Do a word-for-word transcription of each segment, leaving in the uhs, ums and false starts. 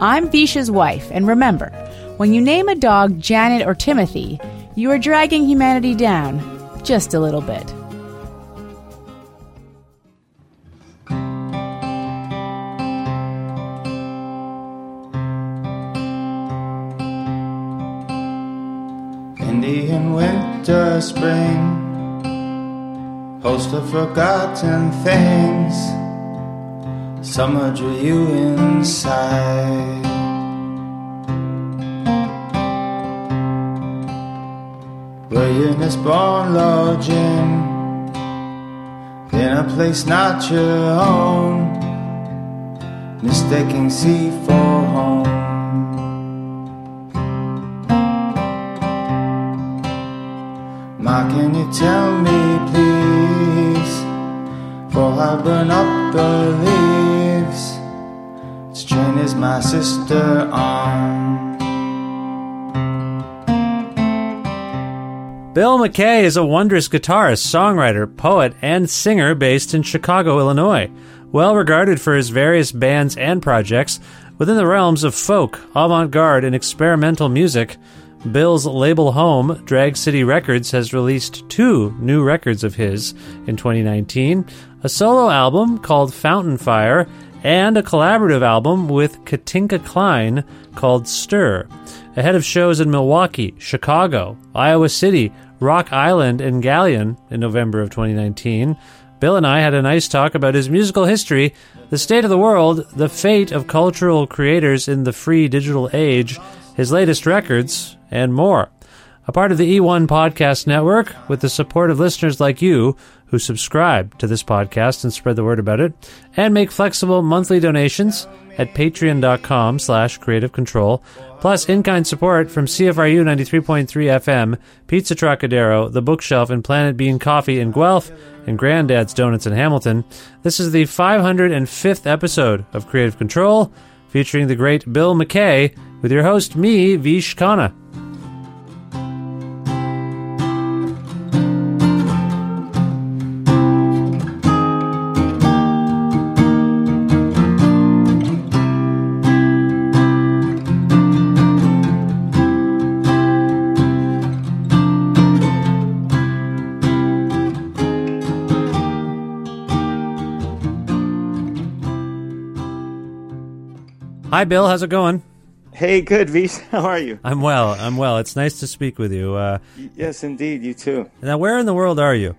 I'm Vish's wife, and remember, when you name a dog Janet or Timothy, you are dragging humanity down just a little bit. Indian winter, spring, host of forgotten things. Summer drew you inside. Were you in this born lodging in a place not your own, mistaking sea for home? Ma, can you tell me please? For I burn up the leaves. This train is my sister on. Bill MacKay is a wondrous guitarist, songwriter, poet, and singer based in Chicago, Illinois. Well regarded for his various bands and projects within the realms of folk, avant-garde, and experimental music. Bill's label home, Drag City Records, has released two new records of his in twenty nineteen, a solo album called Fountain Fire, and a collaborative album with Katinka Kleijn called Stir. Ahead of shows in Milwaukee, Chicago, Iowa City, Rock Island, and Galleon in November of twenty nineteen, Bill and I had a nice talk about his musical history, the state of the world, the fate of cultural creators in the free digital age, his latest records, and more. A part of the E one Podcast Network, with the support of listeners like you who subscribe to this podcast and spread the word about it, and make flexible monthly donations at patreon dot com slash creative control, plus in-kind support from C F R U ninety-three point three F M, Pizza Trocadero, The Bookshelf, and Planet Bean Coffee in Guelph, and Granddad's Donuts in Hamilton. This is the five hundred fifth episode of Creative Control, featuring the great Bill MacKay, with your host, me, Vish Khanna. Hi, Bill. How's it going? Hey, good, Vish. How are you? I'm well. I'm well. It's nice to speak with you. Uh, yes, indeed. You too. Now, where in the world are you?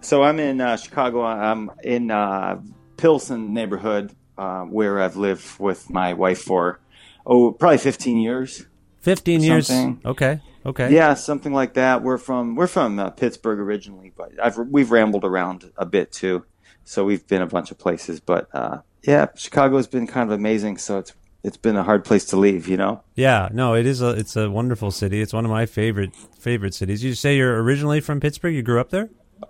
So I'm in uh, Chicago. I'm in uh, Pilsen neighborhood, uh, where I've lived with my wife for, oh, probably fifteen years. fifteen years. Okay. Okay. Yeah, something like that. We're from we're from uh, Pittsburgh originally, but I've we've rambled around a bit too. So we've been a bunch of places, but uh, yeah, Chicago's been kind of amazing. So it's it's been a hard place to leave, you know. Yeah, no, it is a it's a wonderful city. It's one of my favorite favorite cities. You say you're originally from Pittsburgh. You grew up there?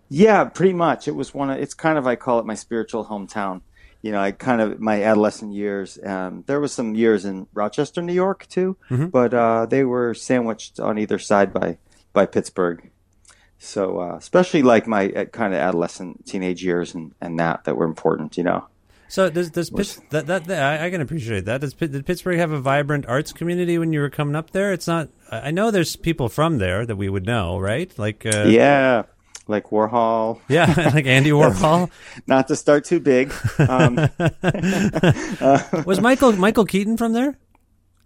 Yeah, pretty much. It was one of it's kind of I call it my spiritual hometown. You know, I kind of my adolescent years. Um, there was some years in Rochester, New York, too, mm-hmm. but uh, they were sandwiched on either side by by Pittsburgh. So, uh, especially like my uh, kind of adolescent, teenage years, and, and that that were important, you know. So, does does Pitts, that, that that I can appreciate that? Does did Pittsburgh have a vibrant arts community when you were coming up there? It's not. I know there's people from there that we would know, right? Like uh, yeah. Like Warhol. Yeah, like Andy Warhol. Not to start too big. Um, uh, was Michael Michael Keaton from there?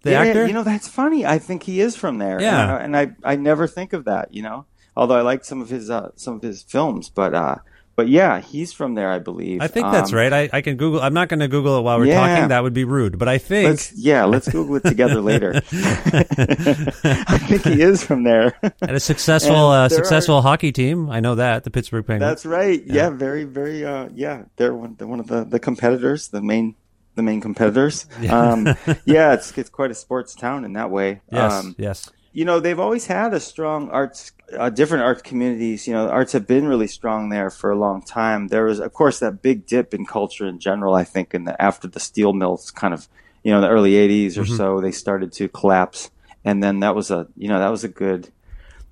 The yeah, actor? You know, that's funny. I think he is from there. Yeah. And, I, and I, I never think of that, you know, although I liked some of his uh, some of his films. But uh, but yeah, he's from there, I believe. I think um, that's right. I, I can Google. I'm not going to Google it while we're yeah. talking. That would be rude. But I think. Let's, yeah, let's Google it together later. I think he is from there. And a successful and uh, successful are, hockey team. I know that, the Pittsburgh Penguins. That's right. Yeah, yeah very, very. Uh, yeah, they're one, they're one of the, the competitors, the main the main competitors. Yeah, um, yeah it's, it's quite a sports town in that way. Yes, um, yes. You know, they've always had a strong arts, uh, different art communities. You know, the arts have been really strong there for a long time. There was, of course, that big dip in culture in general, I think, in the, after the steel mills kind of, you know, the early eighties or mm-hmm. so, they started to collapse. And then that was a, you know, that was a good,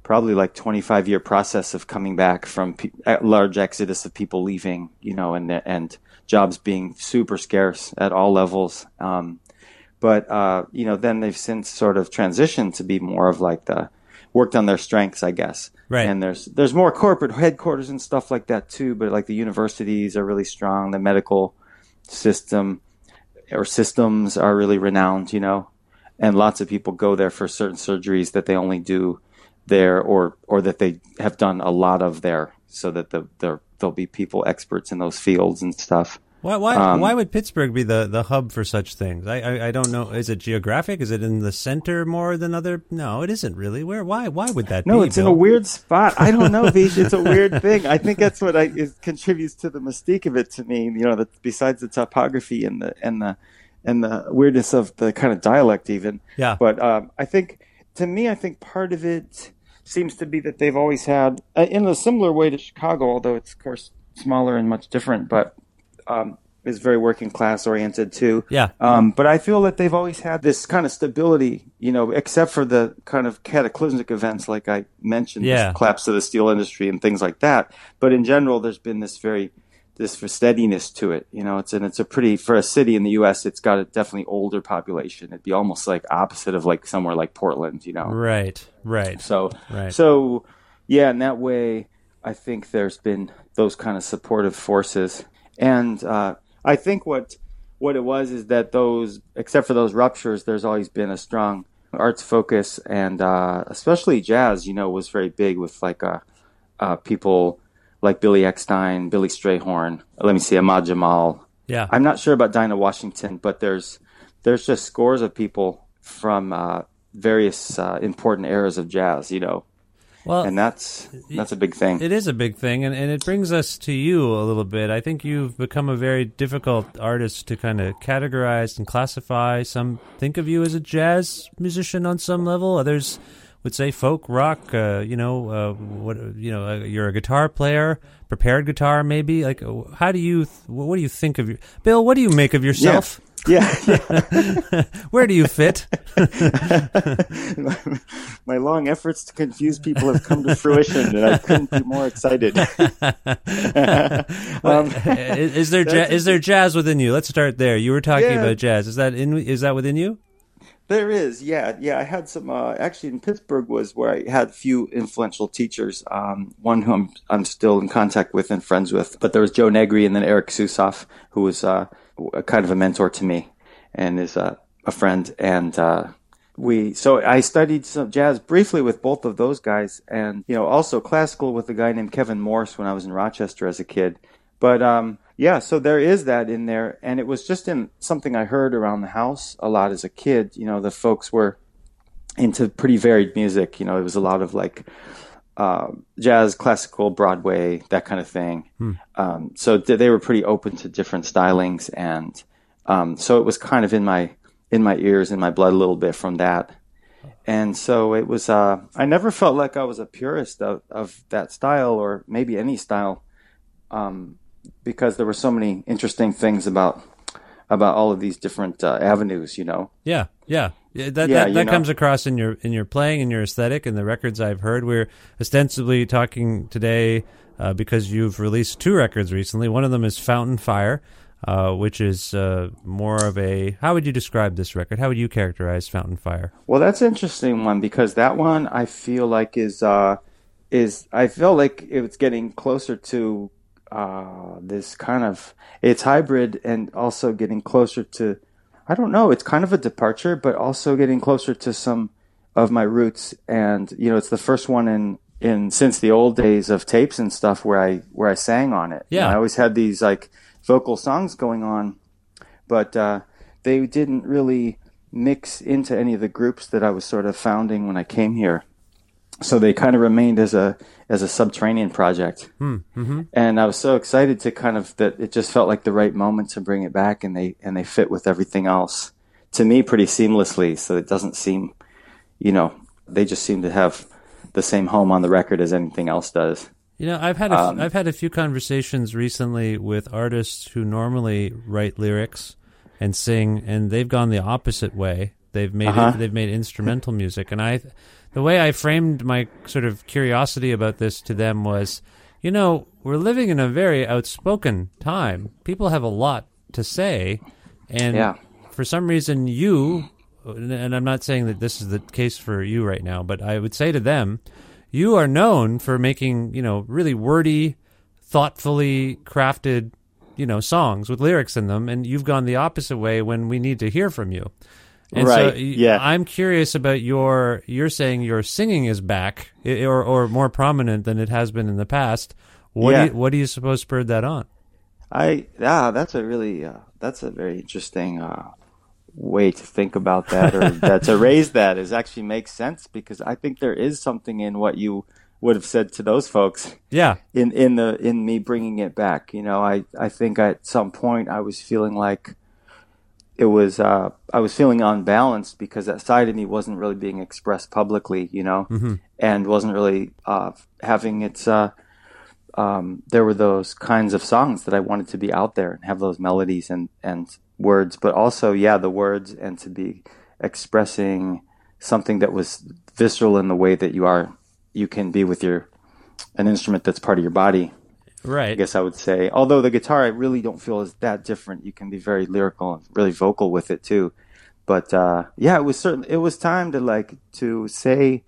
probably like twenty-five year process of coming back from pe- large exodus of people leaving, you know, and, and jobs being super scarce at all levels. Um, but, uh, you know, then they've since sort of transitioned to be more of like the worked on their strengths, I guess. Right. And there's, there's more corporate headquarters and stuff like that too. But like the universities are really strong. The medical system or systems are really renowned, you know. And lots of people go there for certain surgeries that they only do there or or that they have done a lot of there so that the, the there'll be people experts in those fields and stuff. Why why um, why would Pittsburgh be the, the hub for such things? I, I I don't know. Is it geographic? Is it in the center more than other? No, it isn't really. Where? Why? Why would that? No, be, it's Bill? In a weird spot. I don't know, Vish. It's a weird thing. I think that's what I, it contributes to the mystique of it to me. You know, that besides the topography and the and the and the weirdness of the kind of dialect, even. Yeah. But um, I think to me, I think part of it seems to be that they've always had uh, in a similar way to Chicago, although it's of course smaller and much different, but. Um, is very working class oriented too. Yeah. Um, but I feel that they've always had this kind of stability, you know, except for the kind of cataclysmic events like I mentioned, yeah. the collapse of the steel industry and things like that. But in general, there's been this very, this steadiness to it. You know, it's and it's a pretty, for a city in the U S, it's got a definitely older population. It'd be almost like opposite of like somewhere like Portland, you know. Right, right. So, right. so yeah, in that way, I think there's been those kind of supportive forces. And uh, I think what what it was is that those, except for those ruptures, there's always been a strong arts focus, and uh, especially jazz, you know, was very big with like uh, uh, people like Billy Eckstein, Billy Strayhorn. Let me see, Ahmad Jamal. Yeah, I'm not sure about Dinah Washington, but there's there's just scores of people from uh, various uh, important eras of jazz, you know. Well, and that's that's a big thing. It is a big thing, and, and it brings us to you a little bit. I think you've become a very difficult artist to kind of categorize and classify. Some think of you as a jazz musician on some level. Others would say folk, rock, uh, you know, uh, what you know, uh, you're a guitar player, prepared guitar maybe. Like, how do you, th- what do you think of your, Bill, what do you make of yourself? Yeah. Yeah, yeah. Where do you fit? my, my long efforts to confuse people have come to fruition, and I couldn't be more excited. um, is, is there ja- is there jazz within you? Let's start there. You were talking yeah. about jazz. Is that in? Is that within you? There is. Yeah, yeah. I had some. Uh, actually, in Pittsburgh was where I had a few influential teachers. Um, one who I'm, I'm still in contact with and friends with. But there was Joe Negri, and then Eric Susoff, who was. Uh, kind of a mentor to me. and is a, a friend. And uh, we, so I studied some jazz briefly with both of those guys, and, you know, also classical with a guy named Kevin Morse when I was in Rochester as a kid. But um, yeah, so there is that in there. And it was just in something I heard around the house a lot as a kid. You know, the folks were into pretty varied music. You know, it was a lot of like uh, jazz, classical, Broadway, that kind of thing. Hmm. Um, so th- they were pretty open to different stylings. And um, so it was kind of in my in my ears, in my blood a little bit from that. And so it was, uh, I never felt like I was a purist of, of that style, or maybe any style. Um, because there were so many interesting things about about all of these different uh, avenues, you know. Yeah, yeah, yeah that yeah, that, that comes across in your in your playing and your aesthetic and the records I've heard. We're ostensibly talking today uh, because you've released two records recently. One of them is Fountain Fire, uh, which is uh, more of a. How would you describe this record? How would you characterize Fountain Fire? Well, that's an interesting one, because that one I feel like is uh, is I feel like it's getting closer to. Uh, this kind of, it's hybrid and also getting closer to, I don't know, it's kind of a departure, but also getting closer to some of my roots. And, you know, it's the first one in, in since the old days of tapes and stuff where I, where I sang on it. Yeah. And I always had these like vocal songs going on, but uh, they didn't really mix into any of the groups that I was sort of founding when I came here. So they kind of remained as a as a subterranean project, hmm. mm-hmm. and I was so excited to kind of that it just felt like the right moment to bring it back, and they and they fit with everything else to me pretty seamlessly. So it doesn't seem, you know, they just seem to have the same home on the record as anything else does. You know, I've had a, um, I've had a few conversations recently with artists who normally write lyrics and sing, and they've gone the opposite way. They've made uh-huh. they've made instrumental music, and I. The way I framed my sort of curiosity about this to them was, you know, we're living in a very outspoken time. People have a lot to say. And yeah. for some reason you, and I'm not saying that this is the case for you right now, but I would say to them, you are known for making, you know, really wordy, thoughtfully crafted, you know, songs with lyrics in them. And you've gone the opposite way when we need to hear from you. And right. So yeah. I'm curious about your. You're saying your singing is back, or or more prominent than it has been in the past. What yeah. do you, what do you suppose spurred that on? I ah, that's a really uh, that's a very interesting uh, way to think about that, or that to raise that is actually makes sense, because I think there is something in what you would have said to those folks. Yeah. In in the in me bringing it back, you know, I I think at some point I was feeling like. It was, uh, I was feeling unbalanced because that side of me wasn't really being expressed publicly, you know, mm-hmm. and wasn't really, uh, having its, uh, um, there were those kinds of songs that I wanted to be out there and have those melodies and, and words, but also, yeah, the words and to be expressing something that was visceral in the way that you are, you can be with your, an instrument that's part of your body. Right. I guess I would say, although the guitar, I really don't feel is that different. You can be very lyrical and really vocal with it too. But, uh, yeah, it was certain, it was time to like, to say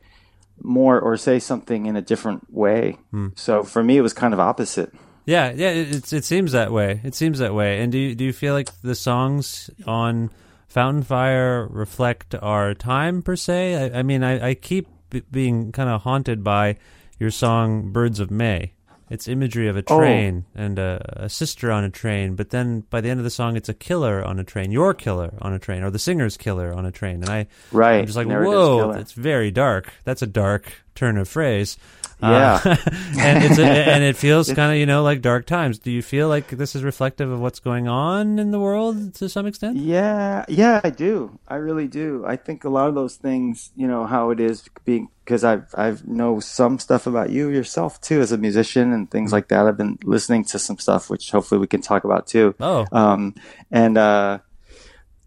more or say something in a different way. Hmm. So for me, it was kind of opposite. Yeah. Yeah. It, it, it seems that way. It seems that way. And do you, do you feel like the songs on Fountain Fire reflect our time per se? I, I mean, I, I keep b- being kind of haunted by your song, Birds of May. It's imagery of a train oh. and a, a sister on a train, but then by the end of the song, it's a killer on a train, your killer on a train, or the singer's killer on a train. And I, right. I'm just like, narrative's whoa, it's very dark. That's a dark turn of phrase. Yeah. Uh, and, it's a, and it feels kind of, you know, like dark times. Do you feel like this is reflective of what's going on in the world to some extent? Yeah, yeah, I do. I really do. I think a lot of those things, you know, how it is being, because I I know some stuff about you yourself too as a musician and things like that. I've been listening to some stuff, which hopefully we can talk about too. Oh. Um, and uh,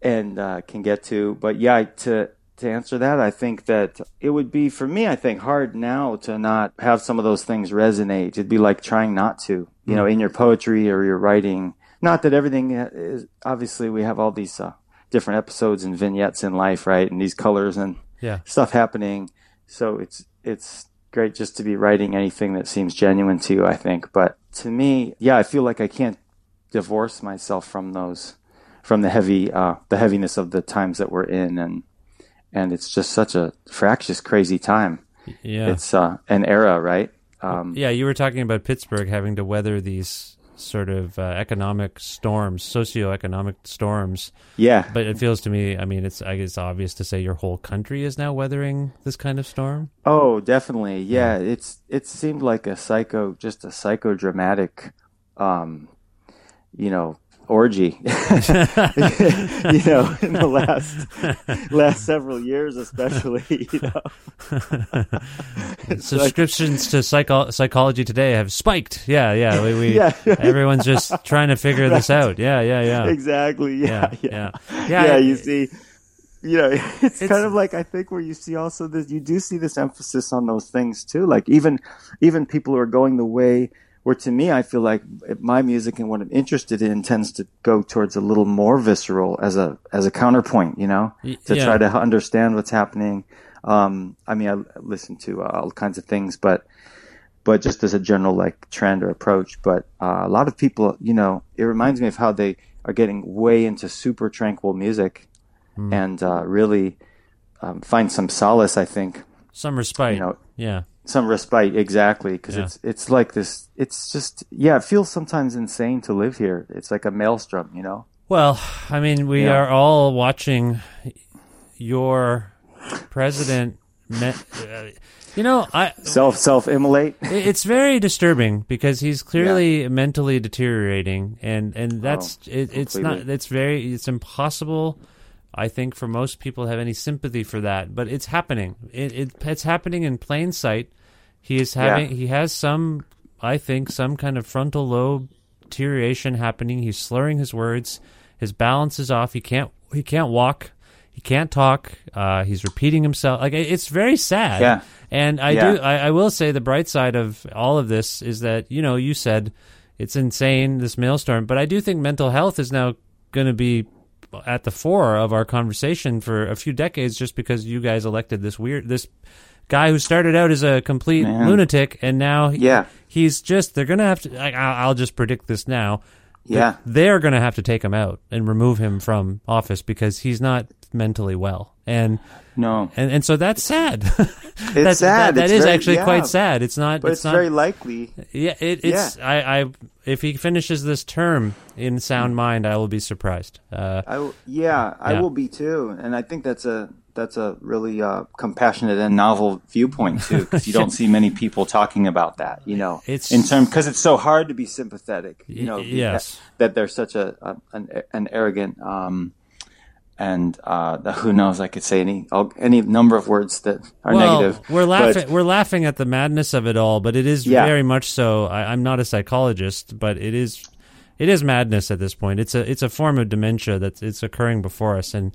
and uh, can get to, but yeah, to. To answer that, I think that it would be, for me, I think, hard now to not have some of those things resonate. It'd be like trying not to, you mm-hmm. know, in your poetry or your writing. Not that everything is, obviously, we have all these uh, different episodes and vignettes in life, right? And these colors and yeah. stuff happening. So it's it's great just to be writing anything that seems genuine to you, I think. But to me, yeah, I feel like I can't divorce myself from those from the heavy uh, the heaviness of the times that we're in, and and it's just such a fractious, crazy time. Yeah, it's uh, an era, right? Um, yeah, you were talking about Pittsburgh having to weather these sort of uh, economic storms, socioeconomic storms. Yeah, but it feels to me, I mean, it's I guess it's obvious to say your whole country is now weathering this kind of storm. Oh, definitely. Yeah, yeah. it's it seemed like a psycho, just a psychodramatic, um, you know, orgy. You know, in the last last several years, especially. You know, subscriptions like, to psycho- Psychology Today have spiked. Yeah, yeah. We, we yeah, right. Everyone's just trying to figure right. this out. Yeah, yeah, yeah. Exactly. Yeah, yeah, yeah. Yeah, yeah, yeah you it, see, you know, it's, it's kind of like I think where you see also this. You do see this emphasis on those things too. Like even even people who are going the way. Where to me, I feel like my music and what I'm interested in tends to go towards a little more visceral as a as a counterpoint, you know, to yeah. try to understand what's happening. Um, I mean, I listen to uh, all kinds of things, but but just as a general like trend or approach. But uh, a lot of people, you know, it reminds me of how they are getting way into super tranquil music mm. and uh, really um, find some solace, I think. Some respite, you know, yeah. Some respite, exactly, because yeah. it's it's like this. It's just yeah, it feels sometimes insane to live here. It's like a maelstrom, you know. Well, I mean, we yeah. are all watching your president. me- you know, I self self immolate. It's very disturbing because he's clearly yeah. mentally deteriorating, and and that's oh, it, it's not. It's very. It's impossible. I think for most people have any sympathy for that, but it's happening. It, it it's happening in plain sight. He is having yeah. he has some, I think, some kind of frontal lobe deterioration happening. He's slurring his words. His balance is off. He can't he can't walk. He can't talk. Uh, he's repeating himself. Like it's very sad. Yeah. And I yeah. do I, I will say the bright side of all of this is that, you know, you said it's insane, this maelstrom, but I do think mental health is now going to be at the fore of our conversation for a few decades, just because you guys elected this weird, this guy who started out as a complete Man. lunatic. And now he, yeah. he's just, they're going to have to, I, I'll just predict this now. Yeah. They're going to have to take him out and remove him from office because he's not mentally well. And no. And, and so that's sad. It's that's, sad. That, that it's is very, actually yeah. quite sad. It's not, but it's, it's not, very likely. Yeah. It, it's, yeah. I, I, if he finishes this term in sound mind, I will be surprised. Uh, I, yeah, I yeah. will be too. And I think that's a that's a really uh, compassionate and novel viewpoint too, because you don't see many people talking about that. You know, it's in terms because it's so hard to be sympathetic. You know, yes, that, that there's such a, a an, an arrogant um, and uh, the, who knows? I could say any any number of words that are well, negative. We're laughing. But, we're laughing at the madness of it all, but it is yeah. very much so. I, I'm not a psychologist, but it is. It is madness at this point. It's a it's a form of dementia that's it's occurring before us, and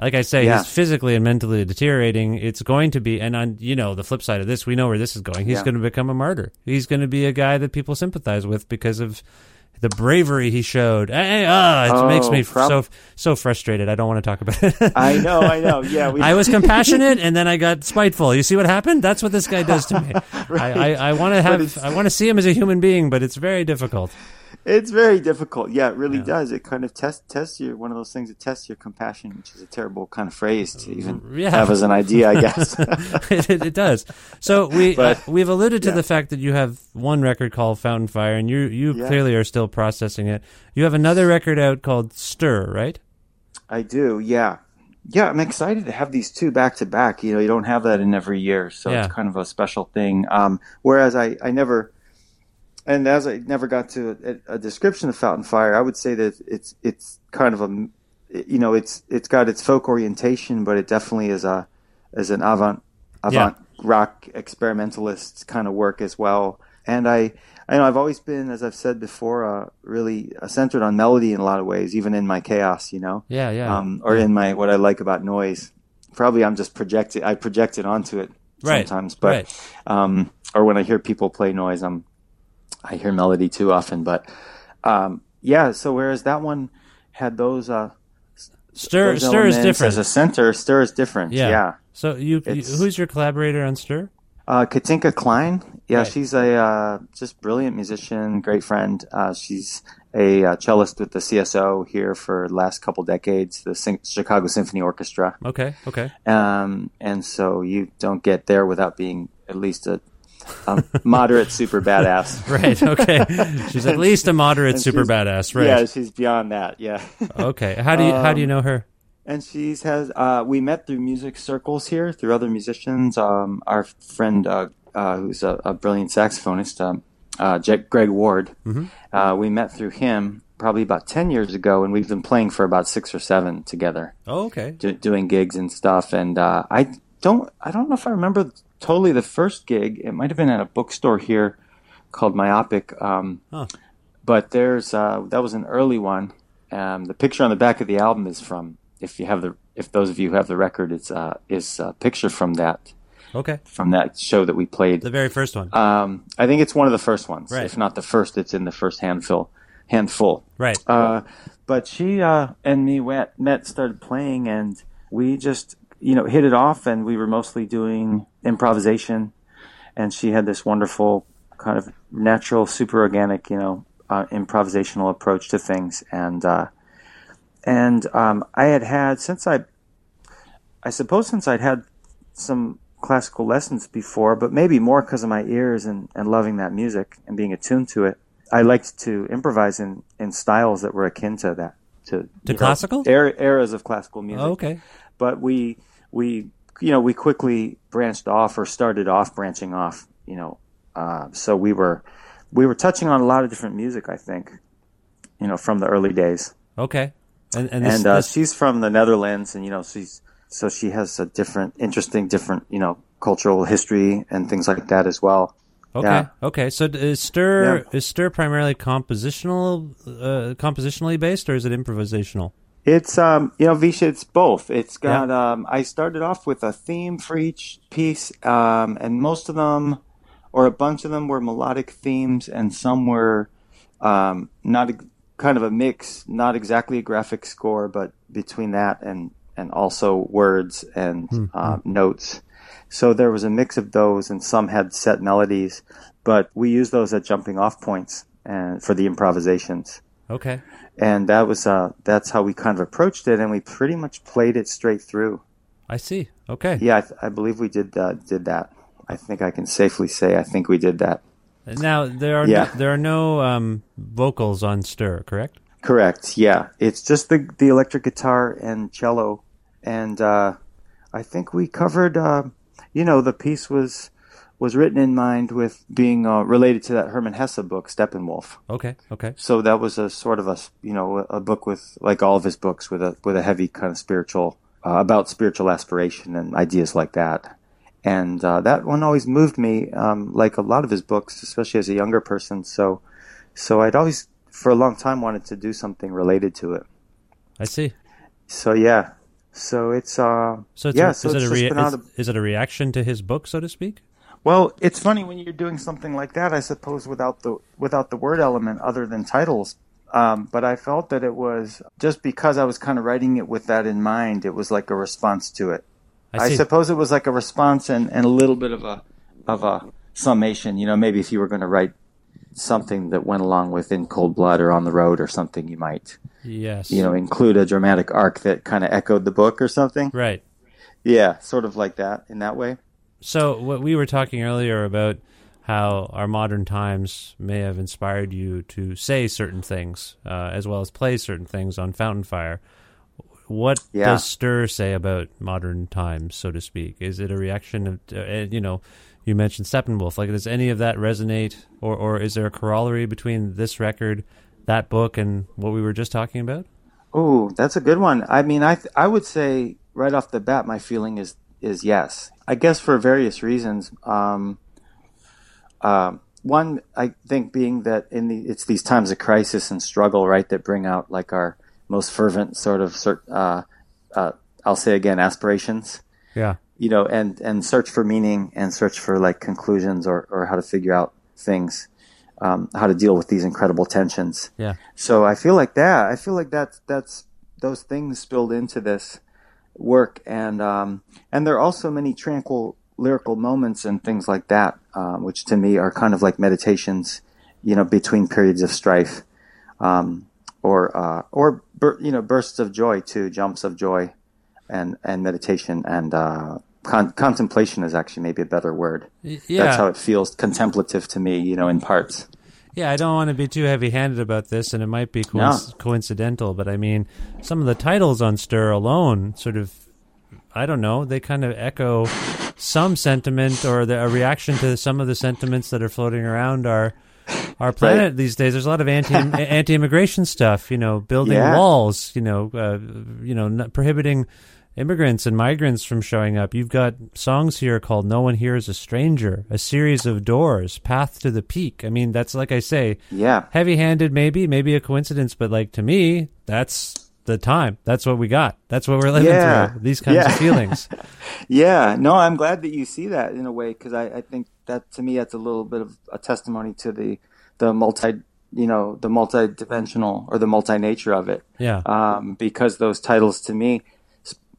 like I say, yeah. he's physically and mentally deteriorating. It's going to be, and on you know the flip side of this, we know where this is going. He's yeah. going to become a martyr. He's going to be a guy that people sympathize with because of the bravery he showed. Hey, uh, it oh, makes me prob- so so frustrated. I don't want to talk about it. I know, I know. Yeah, we- I was compassionate, and then I got spiteful. You see what happened? That's what this guy does to me. right. I, I, I want to have, I want to see him as a human being, but it's very difficult. It's very difficult. Yeah, it really yeah. does. It kind of tests tests your one of those things that tests your compassion, which is a terrible kind of phrase to even yeah. have as an idea, I guess. it, it does. So we but, uh, we've alluded to yeah. the fact that you have one record called Fountain Fire, and you you yeah. clearly are still processing it. You have another record out called Stir, right? I do. Yeah, yeah. I'm excited to have these two back to back. You know, you don't have that in every year, so yeah. it's kind of a special thing. Um, whereas I, I never. And as I never got to a, a description of Fountain Fire, I would say that it's it's kind of a, you know, it's it's got its folk orientation, but it definitely is a is an avant avant yeah. rock experimentalist kind of work as well. And I, I know I've always been, as I've said before, uh, really centered on melody in a lot of ways, even in my chaos, you know, yeah, yeah, um, or yeah. in my what I like about noise. Probably I'm just projected. I project it onto it right. sometimes, but right. um, or when I hear people play noise, I'm. I hear melody too often, but um, yeah. So whereas that one had those, uh, stir those stir is different as a center. Stir is different. Yeah. yeah. So you, you, who's your collaborator on Stir? Uh, Katinka Kleijn. Yeah, right. She's a uh, just brilliant musician, great friend. Uh, she's a uh, cellist with the C S O here for the last couple decades, the Syn- Chicago Symphony Orchestra. Okay, okay. Um, and so you don't get there without being at least a um, moderate super badass. Right, okay. She's at least a moderate super badass, right. Yeah, she's beyond that, yeah. Okay, how do you um, how do you know her? And she's has, uh, we met through music circles here, through other musicians. Um, our friend, uh, uh, who's a, a brilliant saxophonist, um, uh, Jack, Greg Ward, mm-hmm. uh, we met through him probably about ten years ago, and we've been playing for about six or seven together. Oh, okay. Do, doing gigs and stuff. And, uh, I don't, I don't know if I remember totally the first gig. It might've been at a bookstore here called Myopic. Um, huh. But there's, uh, that was an early one. Um, the picture on the back of the album is from, If you have the, if those of you who have the record, it's uh, is a picture from that, okay, from that show that we played, the very first one. Um, I think it's one of the first ones, right. If not the first. It's in the first handful, handful, right? Uh, but she uh, and me went, met, started playing, and we just you know hit it off, and we were mostly doing improvisation, and she had this wonderful kind of natural, super organic, you know, uh, improvisational approach to things, and. Uh, And um, I had had, since I, I suppose since I'd had some classical lessons before, but maybe more because of my ears and, and loving that music and being attuned to it, I liked to improvise in, in styles that were akin to that. To, to classical? Know, er, eras of classical music. Oh, okay. But we, we, you know, we quickly branched off or started off branching off, you know. Uh, so we were, we were touching on a lot of different music, I think, you know, from the early days. Okay. And, and, this, and uh, this... she's from the Netherlands, and you know she's so she has a different, interesting, different you know cultural history and things like that as well. Okay, yeah. okay. So is Stir yeah. is Stir primarily compositional, uh, compositionally based, or is it improvisational? It's um, you know, Vish, it's both. It's got yeah. um, I started off with a theme for each piece, um, and most of them, or a bunch of them, were melodic themes, and some were um, not. A, kind of a mix, not exactly a graphic score, but between that and, and also words and mm-hmm. uh, notes. So there was a mix of those, and some had set melodies, but we used those as jumping off points and for the improvisations. Okay. And that was uh, that's how we kind of approached it, and we pretty much played it straight through. I see. Okay. Yeah, I, th- I believe we did uh, did that. I think I can safely say I think we did that. Now there are yeah. no, there are no um, vocals on Stir, correct? Correct. Yeah, it's just the the electric guitar and cello, and uh, I think we covered. Uh, you know, the piece was was written in mind with being uh, related to that Hermann Hesse book, Steppenwolf. Okay. Okay. So that was a sort of a you know a book with like all of his books with a with a heavy kind of spiritual uh, about spiritual aspiration and ideas like that. And uh, that one always moved me, um, like a lot of his books, especially as a younger person. So so I'd always, for a long time, wanted to do something related to it. I see. So, yeah. So it's... Uh, so it's yeah, a, so is, it's it a rea- is, of, is it a reaction to his book, so to speak? Well, it's funny when you're doing something like that, I suppose, without the without the word element other than titles. Um, but I felt that it was, just because I was kind of writing it with that in mind, it was like a response to it. I, I suppose it was like a response and, and a little bit of a of a summation. You know, maybe if you were going to write something that went along with In Cold Blood or On the Road or something, you might, yes, you know, include a dramatic arc that kind of echoed the book or something. Right. Yeah, sort of like that in that way. So what we were talking earlier about how our modern times may have inspired you to say certain things uh, as well as play certain things on Fountain Fire. What yeah. does Stir say about modern times, so to speak? Is it a reaction of, uh, you know, you mentioned Steppenwolf. Like, does any of that resonate, or, or is there a corollary between this record, that book, and what we were just talking about? Oh, that's a good one. I mean, I th- I would say right off the bat, my feeling is is yes. I guess for various reasons. Um, uh, one, I think, being that in the it's these times of crisis and struggle, right, that bring out like our most fervent sort of, uh, uh, I'll say again, aspirations. Yeah. You know, and, and search for meaning and search for like conclusions or, or how to figure out things, um, how to deal with these incredible tensions. Yeah. So I feel like that. I feel like that's that's those things spilled into this work, and um, and there are also many tranquil lyrical moments and things like that, um, which to me are kind of like meditations, you know, between periods of strife. um, or uh, or you know, bursts of joy too, jumps of joy, and and meditation and uh, con- contemplation is actually maybe a better word. Yeah, that's how it feels contemplative to me, you know, in parts. Yeah, I don't want to be too heavy-handed about this, and it might be co- no. coincidental, but I mean, some of the titles on Stir alone sort of, I don't know, they kind of echo some sentiment or the, a reaction to some of the sentiments that are floating around our our planet right. these days. There's a lot of anti anti-immigration stuff, you know, building yeah. walls, you know, uh, you know, not prohibiting immigrants and migrants from showing up. You've got songs here called No One Here Is a Stranger, A Series of Doors, Path to the Peak. I mean, that's, like I say, yeah, heavy-handed maybe, maybe a coincidence, but like to me, that's the time. That's what we got. That's what we're living yeah. through, these kinds yeah. of feelings. yeah. No, I'm glad that you see that in a way, because I, I think that, to me, that's a little bit of a testimony to the, the multi- you know, the multi-dimensional or the multi-nature of it. Yeah. Um, because those titles, to me,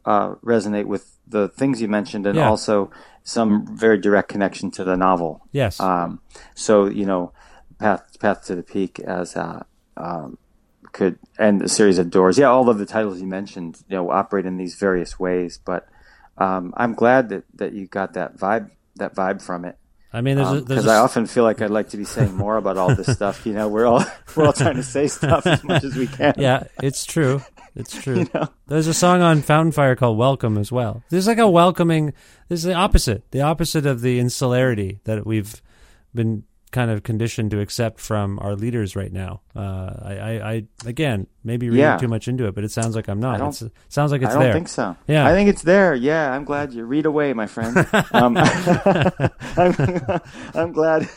Uh, resonate with the things you mentioned, and yeah. also some very direct connection to the novel. Yes. Um, so you know, path path to the peak as uh, um, could and a series of doors. Yeah, all of the titles you mentioned, you know, operate in these various ways. But um, I'm glad that, that you got that vibe that vibe from it. I mean, there's because um, I often feel like I'd like to be saying more about all this stuff. You know, we're all we're all trying to say stuff as much as we can. Yeah, it's true. It's true. You know? There's a song on Fountain Fire called Welcome as well. There's like a welcoming, there's the opposite, the opposite of the insularity that we've been kind of conditioned to accept from our leaders right now. Uh, I, I, I, again, maybe reading yeah. too much into it, but it sounds like I'm not. It's, it sounds like it's there. I don't there. think so. Yeah. I think it's there. Yeah, I'm glad you read away, my friend. um, I'm, I'm glad.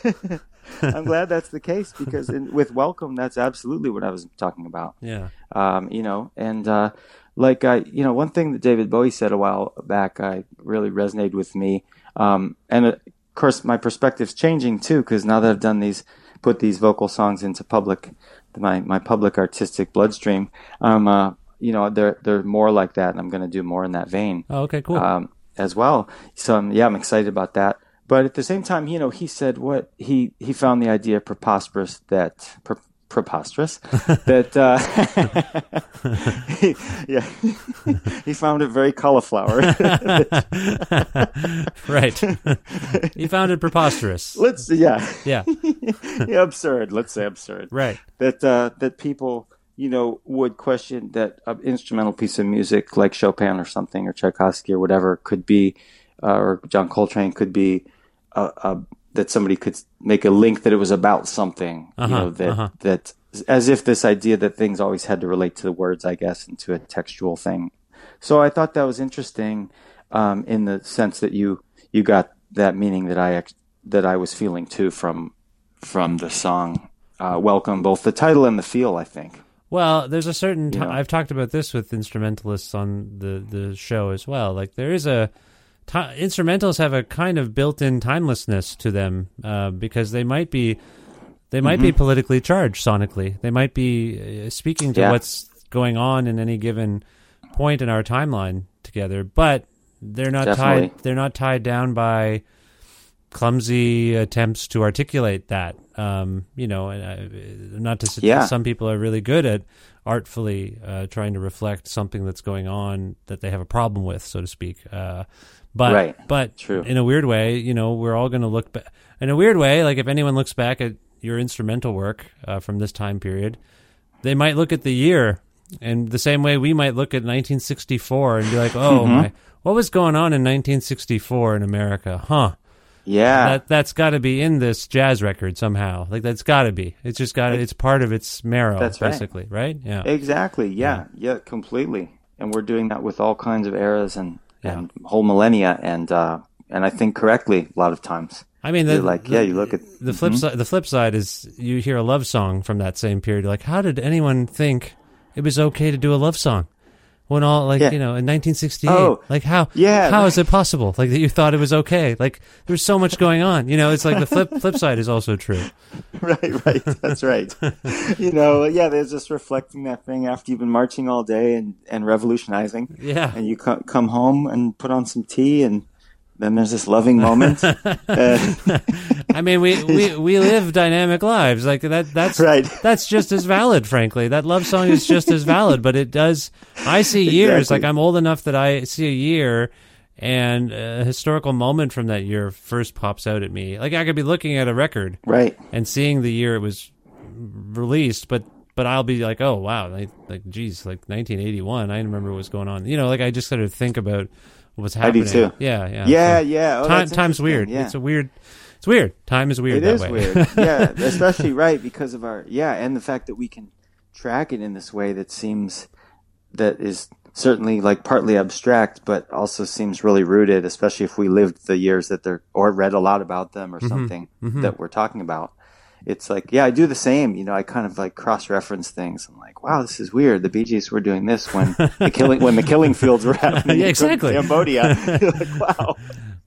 I'm glad that's the case, because in, with Welcome, that's absolutely what I was talking about. Yeah. Um, you know, and uh, like, I, you know, one thing that David Bowie said a while back, I really resonated with me. Um, and of course, my perspective's changing too, because now that I've done these, put these vocal songs into public, my, my public artistic bloodstream, um, uh, you know, they're, they're more like that. And I'm going to do more in that vein. Oh, okay, cool. Um, as well. So, um, yeah, I'm excited about that. But at the same time, you know, he said what he, he found the idea preposterous that pre, preposterous that uh, he, yeah he found it very cauliflower right he found it preposterous let's yeah yeah. yeah absurd let's say absurd right that uh, that people, you know, would question that an instrumental piece of music like Chopin or something, or Tchaikovsky or whatever, could be uh, or John Coltrane could be. Uh, uh, that somebody could make a link that it was about something, uh-huh, you know, that uh-huh. that as if this idea that things always had to relate to the words, I guess, and to a textual thing. So I thought that was interesting, um, in the sense that you you got that meaning that I that I was feeling too from from the song uh, "Welcome," both the title and the feel, I think. Well, there's a certain. T- you know? I've talked about this with instrumentalists on the the show as well. Like there is a. Instrumentals have a kind of built-in timelessness to them, uh, because they might be they might mm-hmm. be politically charged sonically. They might be uh, speaking to yeah. what's going on in any given point in our timeline together, but they're not Definitely. tied. They're not tied down by clumsy attempts to articulate that. Um, you know, and I, not to suggest yeah. some people are really good at artfully uh, trying to reflect something that's going on that they have a problem with, so to speak. Uh, But right. but True. in a weird way, you know, we're all going to look back. In a weird way, like if anyone looks back at your instrumental work uh, from this time period, they might look at the year in the same way we might look at nineteen sixty-four and be like, oh, mm-hmm. my, what was going on in nineteen sixty-four in America? Huh. Yeah. That, that's got to be in this jazz record somehow. Like that's got to be. It's just got to, it's part of its marrow, that's basically, right? right? Yeah. Exactly. Yeah. yeah. Yeah, completely. And we're doing that with all kinds of eras and... Yeah. and whole millennia, and uh, and I think correctly a lot of times. I mean, the, you're like the, yeah, you look at the flip mm-hmm. side. The flip side is you hear a love song from that same period. Like, how did anyone think it was okay to do a love song when all like yeah. you know in nineteen sixty-eight? Oh, like how yeah, how like, is it possible? Like that you thought it was okay? Like there's so much going on. You know, it's like the flip flip side is also true. Right, right. That's right. You know, yeah. There's just reflecting that thing after you've been marching all day and, and revolutionizing. Yeah. And you c- come home and put on some tea and Then there's this loving moment. uh, I mean, we, we, we live dynamic lives like that. That's right. That's just as valid, frankly. That love song is just as valid, but it does. I see years exactly. like I'm old enough that I see a year and a historical moment from that year first pops out at me. Like I could be looking at a record, right, and seeing the year it was released, but but I'll be like, oh wow, like, like geez, like nineteen eighty-one. I remember what was going on. You know, like I just sort of think about what's happening. I do too. Yeah, yeah, yeah, so, yeah. Oh, time, time's weird. Yeah. It's a weird. It's weird. Time is weird. It that is way. weird. Yeah, especially right because of our yeah, and the fact that we can track it in this way that seems that is certainly like partly abstract, but also seems really rooted, especially if we lived the years that they're or read a lot about them or mm-hmm. something mm-hmm. that we're talking about. It's like yeah, I do the same. You know, I kind of like cross-reference things. I'm like, wow, this is weird. The Bee Gees were doing this when the killing when the killing fields were happening yeah, exactly. in Cambodia. You're like, wow.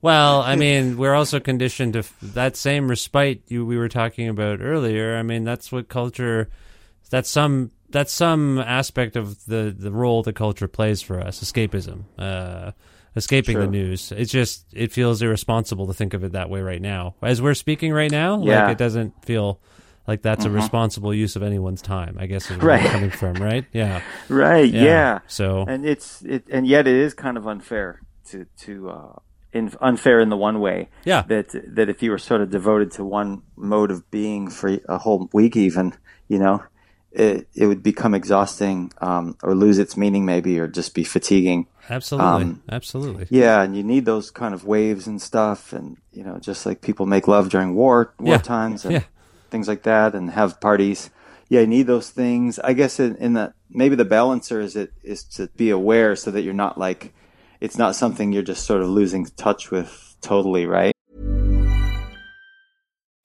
Well, I mean, we're also conditioned to f- that same respite you we were talking about earlier. I mean, that's what culture. That's some. That's some aspect of the the role that culture plays for us. Escapism. Uh, Escaping True. the news. It's just, it feels irresponsible to think of it that way right now. As we're speaking right now, yeah. like it doesn't feel like that's mm-hmm. a responsible use of anyone's time, I guess is where right. it's coming from, right? Yeah. Right, yeah. yeah. So, and it's, it, and yet it is kind of unfair to, to, uh, in, unfair in the one way. Yeah. That, that if you were sort of devoted to one mode of being for a whole week even, you know, it, it would become exhausting, um, or lose its meaning maybe, or just be fatiguing. Absolutely. Um, Absolutely. Yeah. And you need those kind of waves and stuff. And, you know, just like people make love during war, war yeah. times and yeah. things like that and have parties. Yeah. You need those things. I guess in, in that, maybe the balancer is it is to be aware so that you're not like, it's not something you're just sort of losing touch with totally. Right.